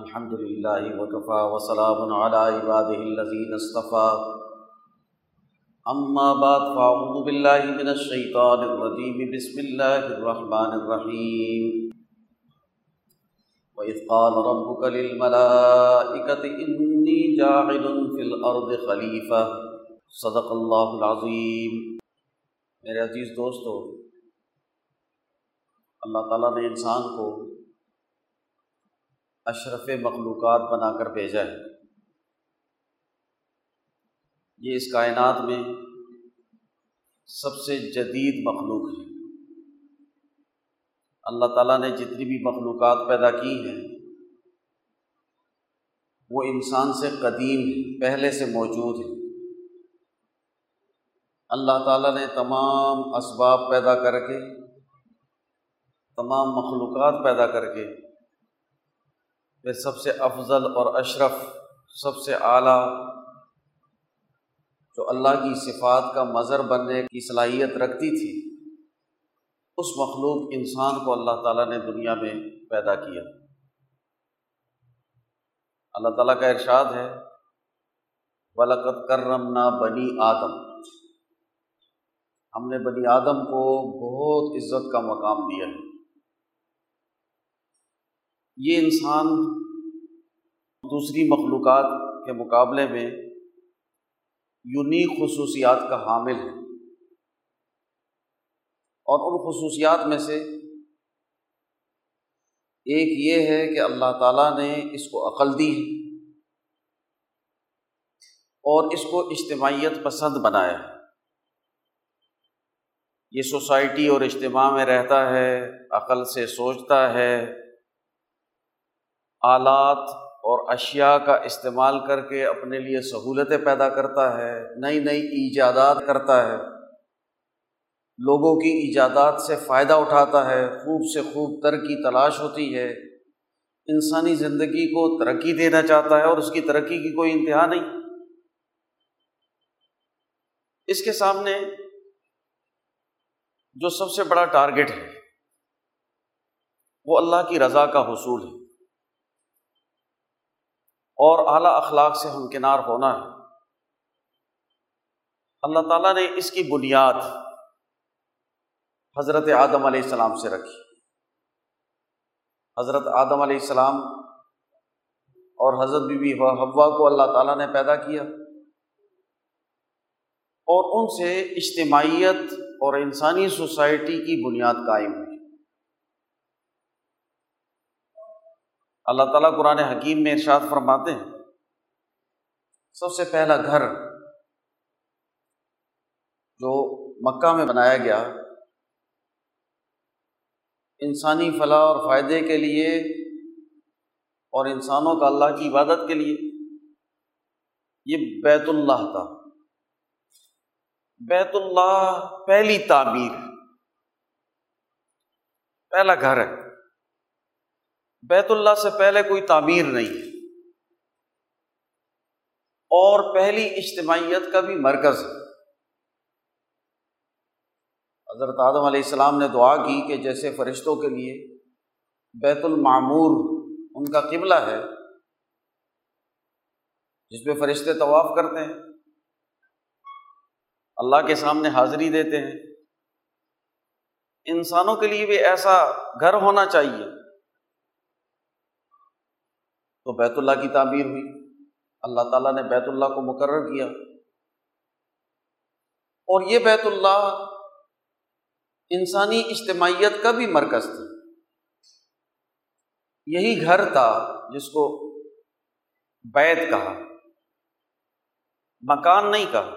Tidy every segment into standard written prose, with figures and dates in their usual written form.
الحمد للہ وکفا وسلام علی عباده الذین اصطفى اما بعد فاعوذ باللہ من الشیطان الرجیم بسم اللہ الرحمن الرحیم وَإِذْ قَالَ رَبُّكَ لِلْمَلَائِكَةِ إِنِّي جَاعِلٌ فِي الْأَرْضِ خَلِيفَةً صدق اللہ العظیم۔ میرے عزیز دوستو، اللہ تعالیٰ نے انسان کو اشرف مخلوقات بنا کر بھیجا ہے۔ یہ اس کائنات میں سب سے جدید مخلوق ہے۔ اللہ تعالیٰ نے جتنی بھی مخلوقات پیدا کی ہیں وہ انسان سے قدیم ہے، پہلے سے موجود ہے۔ اللہ تعالیٰ نے تمام اسباب پیدا کر کے، تمام مخلوقات پیدا کر کے پھر سب سے افضل اور اشرف، سب سے اعلیٰ، جو اللہ کی صفات کا مظہر بننے کی صلاحیت رکھتی تھی، اس مخلوق انسان کو اللہ تعالیٰ نے دنیا میں پیدا کیا۔ اللہ تعالیٰ کا ارشاد ہے وَلَقَدْ كَرَّمْنَا بَنِي آدَم، ہم نے بنی آدم کو بہت عزت کا مقام دیا ہے۔ یہ انسان دوسری مخلوقات کے مقابلے میں یونیک خصوصیات کا حامل ہے، اور ان خصوصیات میں سے ایک یہ ہے کہ اللہ تعالیٰ نے اس کو عقل دی ہے اور اس کو اجتماعیت پسند بنایا ہے۔ یہ سوسائٹی اور اجتماع میں رہتا ہے، عقل سے سوچتا ہے، آلات اور اشیاء کا استعمال کر کے اپنے لیے سہولتیں پیدا کرتا ہے، نئی نئی ایجادات کرتا ہے، لوگوں کی ایجادات سے فائدہ اٹھاتا ہے، خوب سے خوب تر کی تلاش ہوتی ہے، انسانی زندگی کو ترقی دینا چاہتا ہے اور اس کی ترقی کی کوئی انتہا نہیں۔ اس کے سامنے جو سب سے بڑا ٹارگٹ ہے وہ اللہ کی رضا کا حصول ہے اور اعلیٰ اخلاق سے ہمکنار ہونا ہے۔ اللہ تعالیٰ نے اس کی بنیاد حضرت آدم علیہ السلام سے رکھی۔ حضرت آدم علیہ السلام اور حضرت بی بی حوا کو اللہ تعالیٰ نے پیدا کیا اور ان سے اجتماعیت اور انسانی سوسائٹی کی بنیاد قائم ہوئی۔ اللہ تعالیٰ قرآن حکیم میں ارشاد فرماتے ہیں سب سے پہلا گھر جو مکہ میں بنایا گیا، انسانی فلاح اور فائدے کے لیے اور انسانوں کا اللہ کی عبادت کے لیے، یہ بیت اللہ تھا۔ بیت اللہ پہلی تعمیر ہے، پہلا گھر ہے۔ بیت اللہ سے پہلے کوئی تعمیر نہیں ہے اور پہلی اجتماعیت کا بھی مرکز ہے۔ حضرت آدم علیہ السلام نے دعا کی کہ جیسے فرشتوں کے لیے بیت المعمور ان کا قبلہ ہے جس پہ فرشتے طواف کرتے ہیں، اللہ کے سامنے حاضری دیتے ہیں، انسانوں کے لیے بھی ایسا گھر ہونا چاہیے، تو بیت اللہ کی تعمیر ہوئی۔ اللہ تعالیٰ نے بیت اللہ کو مقرر کیا اور یہ بیت اللہ انسانی اجتماعیت کا بھی مرکز تھا۔ یہی گھر تھا جس کو بیت کہا، مکان نہیں کہا۔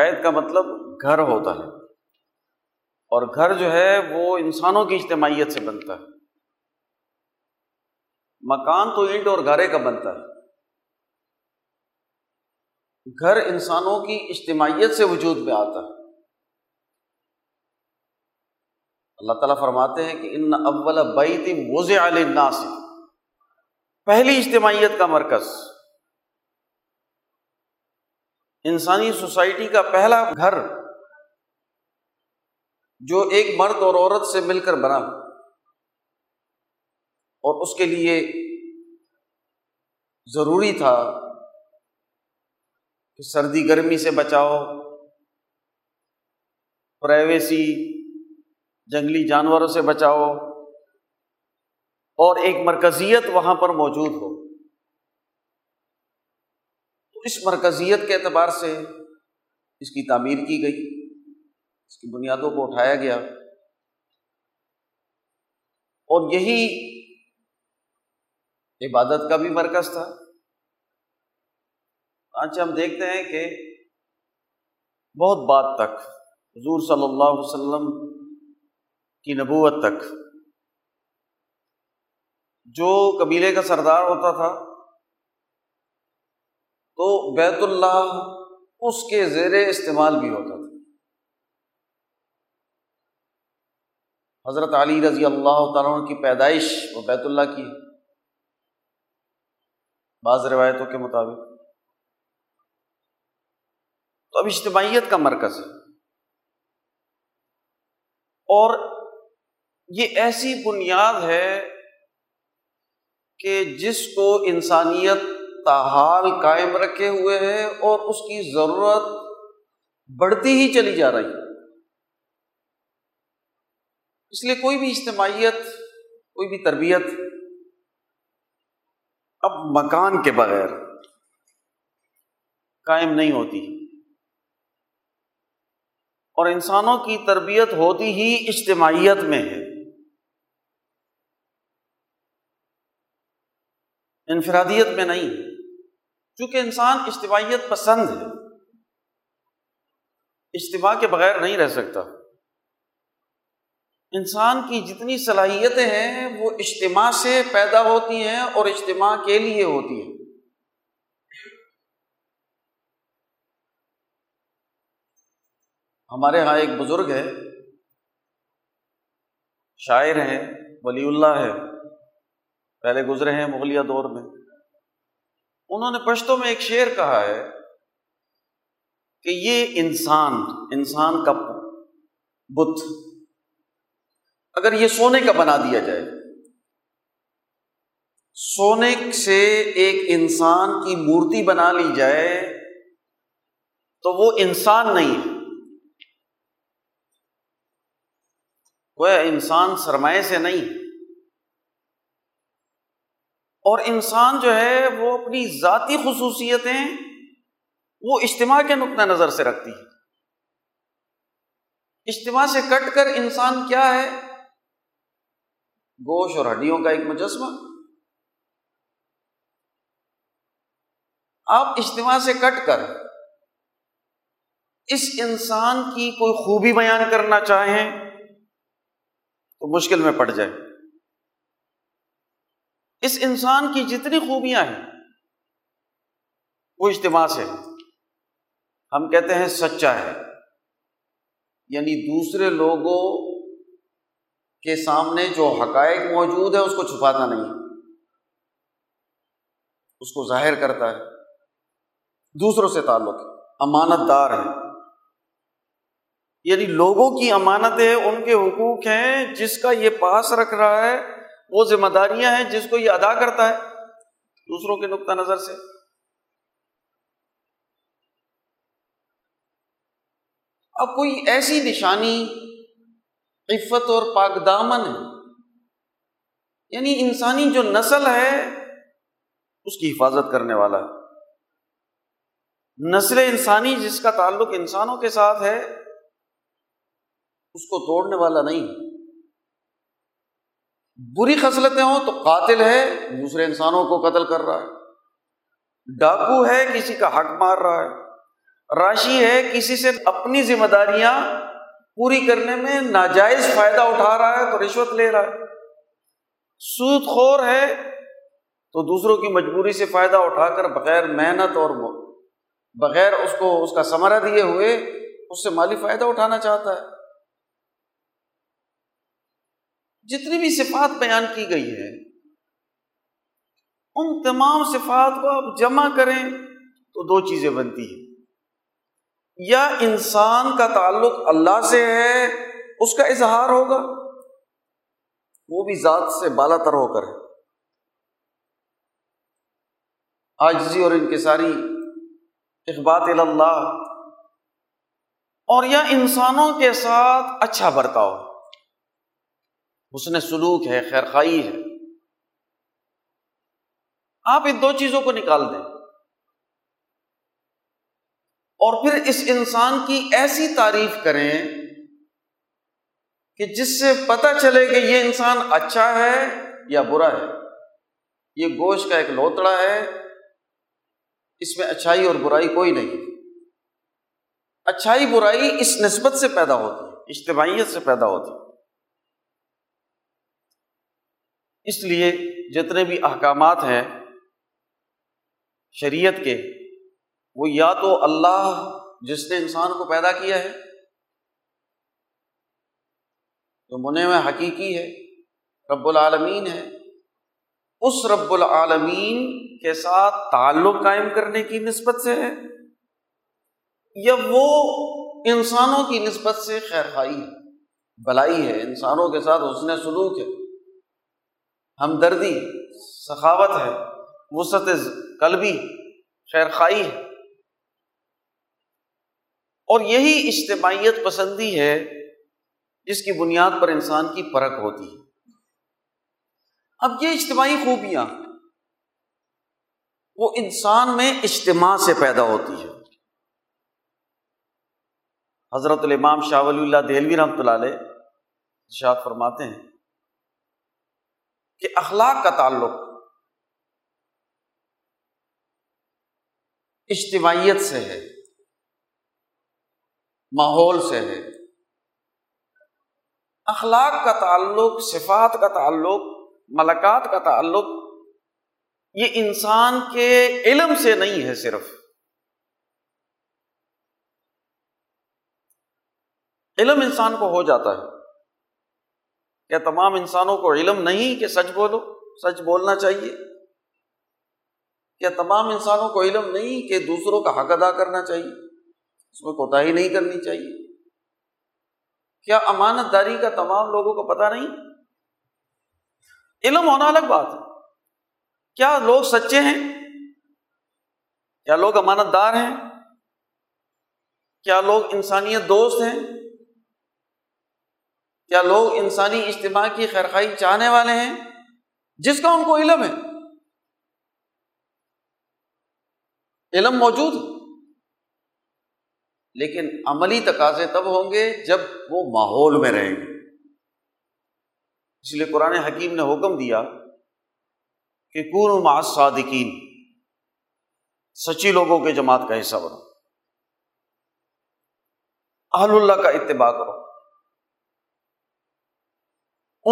بیت کا مطلب گھر ہوتا ہے اور گھر جو ہے وہ انسانوں کی اجتماعیت سے بنتا ہے۔ مکان تو اینٹ اور گارے کا بنتا ہے، گھر انسانوں کی اجتماعیت سے وجود میں آتا ہے۔ اللہ تعالیٰ فرماتے ہیں کہ ان اول بیت وضع للناس، پہلی اجتماعیت کا مرکز، انسانی سوسائٹی کا پہلا گھر جو ایک مرد اور عورت سے مل کر بنا اور اس کے لیے ضروری تھا کہ سردی گرمی سے بچاؤ، پرائیویسی، جنگلی جانوروں سے بچاؤ، اور ایک مرکزیت وہاں پر موجود ہو۔ تو اس مرکزیت کے اعتبار سے اس کی تعمیر کی گئی، اس کی بنیادوں کو اٹھایا گیا، اور یہی عبادت کا بھی مرکز تھا۔ آج ہم دیکھتے ہیں کہ بہت بعد تک، حضور صلی اللہ علیہ وسلم کی نبوت تک، جو قبیلے کا سردار ہوتا تھا تو بیت اللہ اس کے زیر استعمال بھی ہوتا تھا۔ حضرت علی رضی اللہ تعالیٰ عنہ کی پیدائش وہ بیت اللہ کی ہے بعض روایتوں کے مطابق، تو اب اجتماعیت کا مرکز ہے، اور یہ ایسی بنیاد ہے کہ جس کو انسانیت تاحال قائم رکھے ہوئے ہے، اور اس کی ضرورت بڑھتی ہی چلی جا رہی ہے۔ اس لیے کوئی بھی اجتماعیت، کوئی بھی تربیت اب مکان کے بغیر قائم نہیں ہوتی، اور انسانوں کی تربیت ہوتی ہی اجتماعیت میں ہے۔ انفرادیت میں نہیں، چونکہ انسان اجتماعیت پسند ہے، اجتماع کے بغیر نہیں رہ سکتا۔ انسان کی جتنی صلاحیتیں ہیں وہ اجتماع سے پیدا ہوتی ہیں اور اجتماع کے لیے ہوتی ہیں۔ ہمارے ہاں ایک بزرگ ہے، شاعر ہیں، ولی اللہ ہے، پہلے گزرے ہیں مغلیہ دور میں۔ انہوں نے پشتو میں ایک شعر کہا ہے کہ یہ انسان، انسان کا بت اگر یہ سونے کا بنا دیا جائے، سونے سے ایک انسان کی مورتی بنا لی جائے تو وہ انسان نہیں ہے، گویا انسان سرمایہ سے نہیں، اور انسان جو ہے وہ اپنی ذاتی خصوصیتیں وہ اجتماع کے نقطہ نظر سے رکھتی ہے۔ اجتماع سے کٹ کر انسان کیا ہے؟ گوشت اور ہڈیوں کا ایک مجسمہ۔ آپ اجتماع سے کٹ کر اس انسان کی کوئی خوبی بیان کرنا چاہیں تو مشکل میں پڑ جائے۔ اس انسان کی جتنی خوبیاں ہیں وہ اجتماع سے ہیں۔ ہم کہتے ہیں سچا ہے، یعنی دوسرے لوگوں کے سامنے جو حقائق موجود ہے اس کو چھپاتا نہیں، اس کو ظاہر کرتا ہے، دوسروں سے تعلق، امانت دار ہے، یعنی لوگوں کی امانتیں، ان کے حقوق ہیں، جس کا یہ پاس رکھ رہا ہے وہ ذمہ داریاں ہیں جس کو یہ ادا کرتا ہے دوسروں کے نقطہ نظر سے۔ اب کوئی ایسی نشانی عفت اور پاک دامن ہے، یعنی انسانی جو نسل ہے اس کی حفاظت کرنے والا ہے۔ نسل انسانی جس کا تعلق انسانوں کے ساتھ ہے اس کو توڑنے والا نہیں۔ بری خصلتیں ہوں تو قاتل ہے، دوسرے انسانوں کو قتل کر رہا ہے، ڈاکو ہے، کسی کا حق مار رہا ہے، راشی ہے، کسی سے اپنی ذمہ داریاں پوری کرنے میں ناجائز فائدہ اٹھا رہا ہے تو رشوت لے رہا ہے، سود خور ہے تو دوسروں کی مجبوری سے فائدہ اٹھا کر بغیر محنت اور بغیر اس کو اس کا ثمرہ دیے ہوئے اس سے مالی فائدہ اٹھانا چاہتا ہے۔ جتنی بھی صفات بیان کی گئی ہے ان تمام صفات کو آپ جمع کریں تو دو چیزیں بنتی ہیں، یا انسان کا تعلق اللہ سے ہے اس کا اظہار ہوگا، وہ بھی ذات سے بالا تر ہو کر ہے، عاجزی اور انکساری، اخبات اللہ، اور یا انسانوں کے ساتھ اچھا برتاؤ، حسن سلوک ہے، خیرخائی ہے۔ آپ ان دو چیزوں کو نکال دیں اور پھر اس انسان کی ایسی تعریف کریں کہ جس سے پتہ چلے کہ یہ انسان اچھا ہے یا برا ہے، یہ گوشت کا ایک لوتڑا ہے، اس میں اچھائی اور برائی کوئی نہیں۔ اچھائی برائی اس نسبت سے پیدا ہوتی ہے، اجتماعیت سے پیدا ہوتی ہے۔ اس لیے جتنے بھی احکامات ہیں شریعت کے، وہ یا تو اللہ جس نے انسان کو پیدا کیا ہے جو منع میں حقیقی ہے، رب العالمین ہے، اس رب العالمین کے ساتھ تعلق قائم کرنے کی نسبت سے ہے، یا وہ انسانوں کی نسبت سے خیرخائی ہے، بھلائی ہے، انسانوں کے ساتھ حسن سلوک ہے، ہمدردی، سخاوت ہے، وسعت قلبی، خیرخائی ہے۔ اور یہی اجتماعیت پسندی ہے جس کی بنیاد پر انسان کی پرکھ ہوتی ہے۔ اب یہ اجتماعی خوبیاں وہ انسان میں اجتماع سے پیدا ہوتی ہے۔ حضرت الامام شاہ ولی اللہ دہلوی رحمۃ اللہ علیہ ارشاد فرماتے ہیں کہ اخلاق کا تعلق اجتماعیت سے ہے، ماحول سے ہے۔ اخلاق کا تعلق، صفات کا تعلق، ملکات کا تعلق یہ انسان کے علم سے نہیں ہے صرف۔ علم انسان کو ہو جاتا ہے، کیا تمام انسانوں کو علم نہیں کہ سچ بولو، سچ بولنا چاہیے؟ کیا تمام انسانوں کو علم نہیں کہ دوسروں کا حق ادا کرنا چاہیے، اس میں کوتاہی نہیں کرنی چاہیے؟ کیا امانت داری کا تمام لوگوں کو پتہ نہیں؟ علم ہونا الگ بات ہے، کیا لوگ سچے ہیں، کیا لوگ امانت دار ہیں، کیا لوگ انسانیت دوست ہیں، کیا لوگ انسانی اجتماع کی خیرخائی چاہنے والے ہیں، جس کا ان کو علم ہے۔ علم موجود، لیکن عملی تقاضے تب ہوں گے جب وہ ماحول میں رہیں گے۔ اس لیے قرآن حکیم نے حکم دیا کہ کونوا مع الصادقین، سچی لوگوں کے جماعت کا حصہ بنو، اہل اللہ کا اتباع کرو،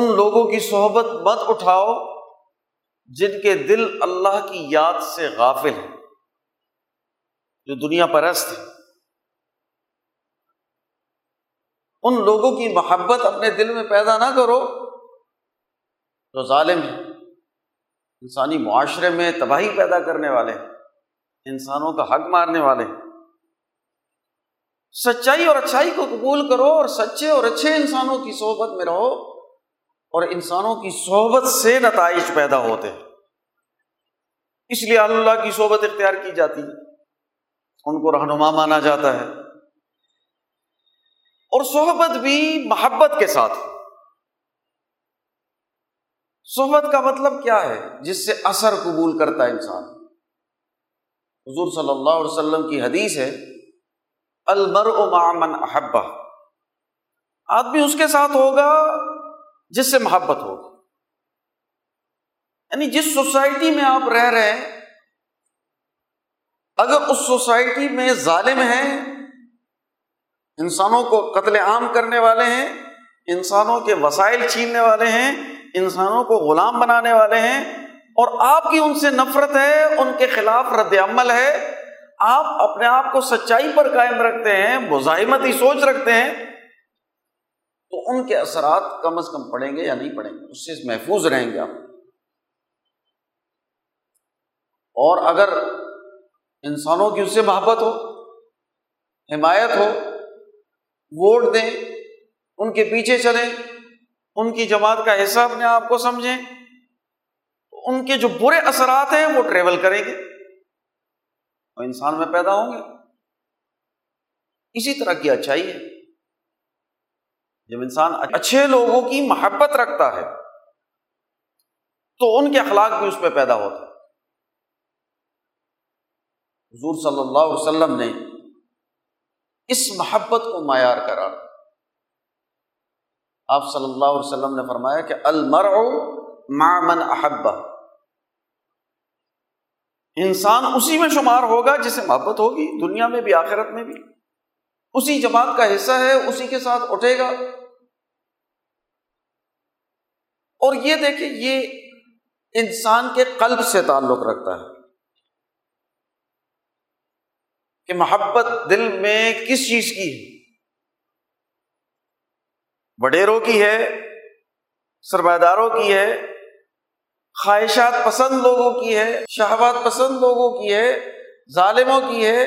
ان لوگوں کی صحبت مت اٹھاؤ جن کے دل اللہ کی یاد سے غافل ہیں، جو دنیا پرست ہیں۔ ان لوگوں کی محبت اپنے دل میں پیدا نہ کرو جو ظالم ہیں، انسانی معاشرے میں تباہی پیدا کرنے والے ہیں، انسانوں کا حق مارنے والے ہیں۔ سچائی اور اچھائی کو قبول کرو اور سچے اور اچھے انسانوں کی صحبت میں رہو، اور انسانوں کی صحبت سے نتائج پیدا ہوتے ہیں، اس لیے اللہ کی صحبت اختیار کی جاتی ہے، ان کو رہنما مانا جاتا ہے۔ اور صحبت بھی محبت کے ساتھ۔ صحبت کا مطلب کیا ہے؟ جس سے اثر قبول کرتا ہے انسان۔ حضور صلی اللہ علیہ وسلم کی حدیث ہے، المرء مع من احبہ، آدمی اس کے ساتھ ہوگا جس سے محبت ہوگی۔ یعنی جس سوسائٹی میں آپ رہ رہے ہیں، اگر اس سوسائٹی میں ظالم ہیں، انسانوں کو قتل عام کرنے والے ہیں، انسانوں کے وسائل چھیننے والے ہیں، انسانوں کو غلام بنانے والے ہیں، اور آپ کی ان سے نفرت ہے، ان کے خلاف رد عمل ہے، آپ اپنے آپ کو سچائی پر قائم رکھتے ہیں، مزاحمتی سوچ رکھتے ہیں، تو ان کے اثرات کم از کم پڑیں گے یا نہیں پڑیں گے، اس سے محفوظ رہیں گے آپ۔ اور اگر انسانوں کی اس سے محبت ہو، حمایت ہو، ووٹ دیں، ان کے پیچھے چلیں، ان کی جماعت کا حصہ اپنے آپ کو سمجھیں، ان کے جو برے اثرات ہیں وہ ٹریول کریں گے، اور انسان میں پیدا ہوں گے. اسی طرح کی اچھائی ہے. جب انسان اچھے لوگوں کی محبت رکھتا ہے تو ان کے اخلاق بھی اس پہ پیدا ہوتا ہے. حضور صلی اللہ علیہ وسلم نے اس محبت کو معیار قرار. آپ صلی اللہ علیہ وسلم نے فرمایا کہ المرء مع من احبہ، انسان اسی میں شمار ہوگا جسے محبت ہوگی، دنیا میں بھی آخرت میں بھی. اسی جماعت کا حصہ ہے، اسی کے ساتھ اٹھے گا. اور یہ دیکھیں، یہ انسان کے قلب سے تعلق رکھتا ہے کہ محبت دل میں کس چیز کی ہے، وڈیروں کی ہے، سرمایہ داروں کی ہے، خواہشات پسند لوگوں کی ہے، شہوات پسند لوگوں کی ہے، ظالموں کی ہے.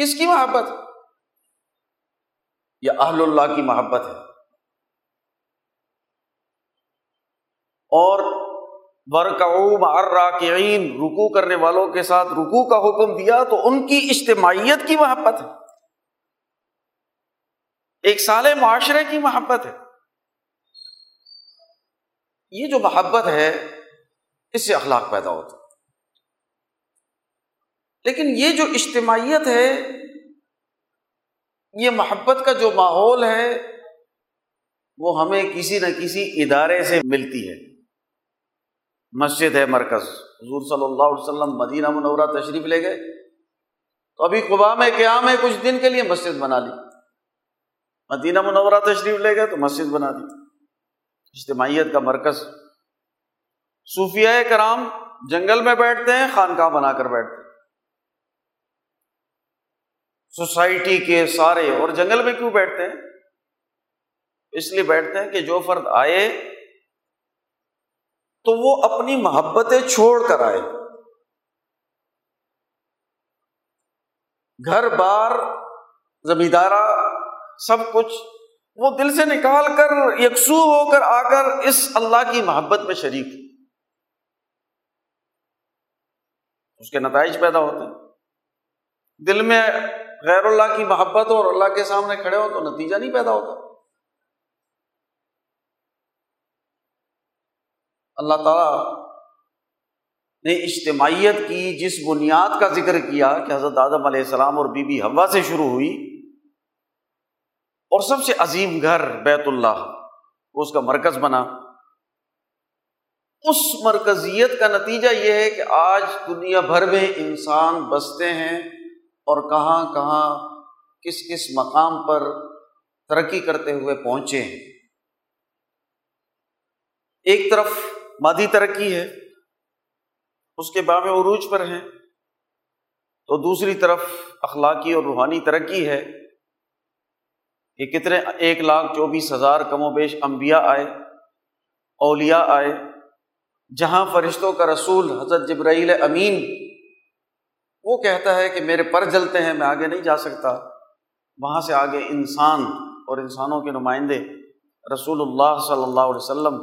کس کی محبت؟ یہ اہل اللہ کی محبت ہے. اور وَارْكَعُوا مَعَ الرَّاكِعِينَ، رکوع کرنے والوں کے ساتھ رکوع کا حکم دیا تو ان کی اجتماعیت کی محبت ہے، ایک صالح معاشرے کی محبت ہے. یہ جو محبت ہے اس سے اخلاق پیدا ہوتا ہے. لیکن یہ جو اجتماعیت ہے، یہ محبت کا جو ماحول ہے وہ ہمیں کسی نہ کسی ادارے سے ملتی ہے. مسجد ہے مرکز. حضور صلی اللہ علیہ وسلم مدینہ منورہ تشریف لے گئے تو ابھی قباء میں قیام ہے، کچھ دن کے لیے مسجد بنا لی. مدینہ منورہ تشریف لے گئے تو مسجد بنا دی، اجتماعیت کا مرکز. صوفیہ کرام جنگل میں بیٹھتے ہیں، خانقاہ بنا کر بیٹھتے ہیں. سوسائٹی کے سارے، اور جنگل میں کیوں بیٹھتے ہیں؟ اس لیے بیٹھتے ہیں کہ جو فرد آئے تو وہ اپنی محبتیں چھوڑ کر آئے، گھر بار زمیندارہ سب کچھ وہ دل سے نکال کر یکسو ہو کر آ کر اس اللہ کی محبت میں شریک. اس کے نتائج پیدا ہوتے ہیں. دل میں غیر اللہ کی محبت ہو اور اللہ کے سامنے کھڑے ہو تو نتیجہ نہیں پیدا ہوتا. اللہ تعالیٰ نے اجتماعیت کی جس بنیاد کا ذکر کیا کہ حضرت آدم علیہ السلام اور بی بی حوا سے شروع ہوئی، اور سب سے عظیم گھر بیت اللہ وہ اس کا مرکز بنا. اس مرکزیت کا نتیجہ یہ ہے کہ آج دنیا بھر میں انسان بستے ہیں اور کہاں کہاں کس کس مقام پر ترقی کرتے ہوئے پہنچے ہیں. ایک طرف مادی ترقی ہے، اس کے بام عروج پر ہیں، تو دوسری طرف اخلاقی اور روحانی ترقی ہے کہ کتنے 1,24,000 کم و بیش انبیاء آئے، اولیاء آئے. جہاں فرشتوں کا رسول حضرت جبرائیل امین وہ کہتا ہے کہ میرے پر جلتے ہیں، میں آگے نہیں جا سکتا، وہاں سے آگے انسان اور انسانوں کے نمائندے رسول اللہ صلی اللہ علیہ وسلم،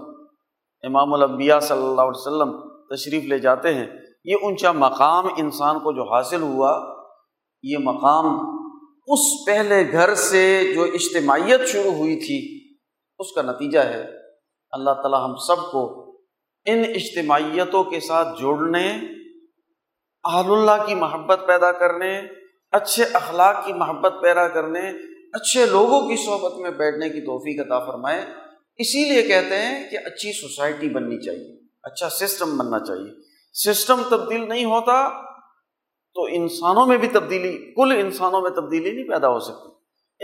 امام الانبیاء صلی اللہ علیہ وسلم تشریف لے جاتے ہیں. یہ اونچا مقام انسان کو جو حاصل ہوا، یہ مقام اس پہلے گھر سے جو اجتماعیت شروع ہوئی تھی اس کا نتیجہ ہے. اللہ تعالیٰ ہم سب کو ان اجتماعیتوں کے ساتھ جوڑنے، اہل اللہ کی محبت پیدا کرنے، اچھے اخلاق کی محبت پیدا کرنے، اچھے لوگوں کی صحبت میں بیٹھنے کی توفیق عطا فرمائے. اسی لیے کہتے ہیں کہ اچھی سوسائٹی بننی چاہیے، اچھا سسٹم بننا چاہیے. سسٹم تبدیل نہیں ہوتا تو انسانوں میں بھی تبدیلی، کل انسانوں میں تبدیلی نہیں پیدا ہو سکتی.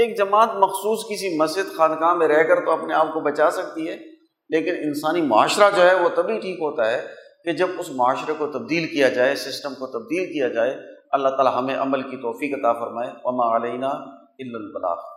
ایک جماعت مخصوص کسی مسجد خانقاہ میں رہ کر تو اپنے آپ کو بچا سکتی ہے، لیکن انسانی معاشرہ جو ہے وہ تبھی ٹھیک ہوتا ہے کہ جب اس معاشرے کو تبدیل کیا جائے، سسٹم کو تبدیل کیا جائے. اللہ تعالی ہمیں عمل کی توفیق عطا فرمائے. وما علینا الا البلاغ.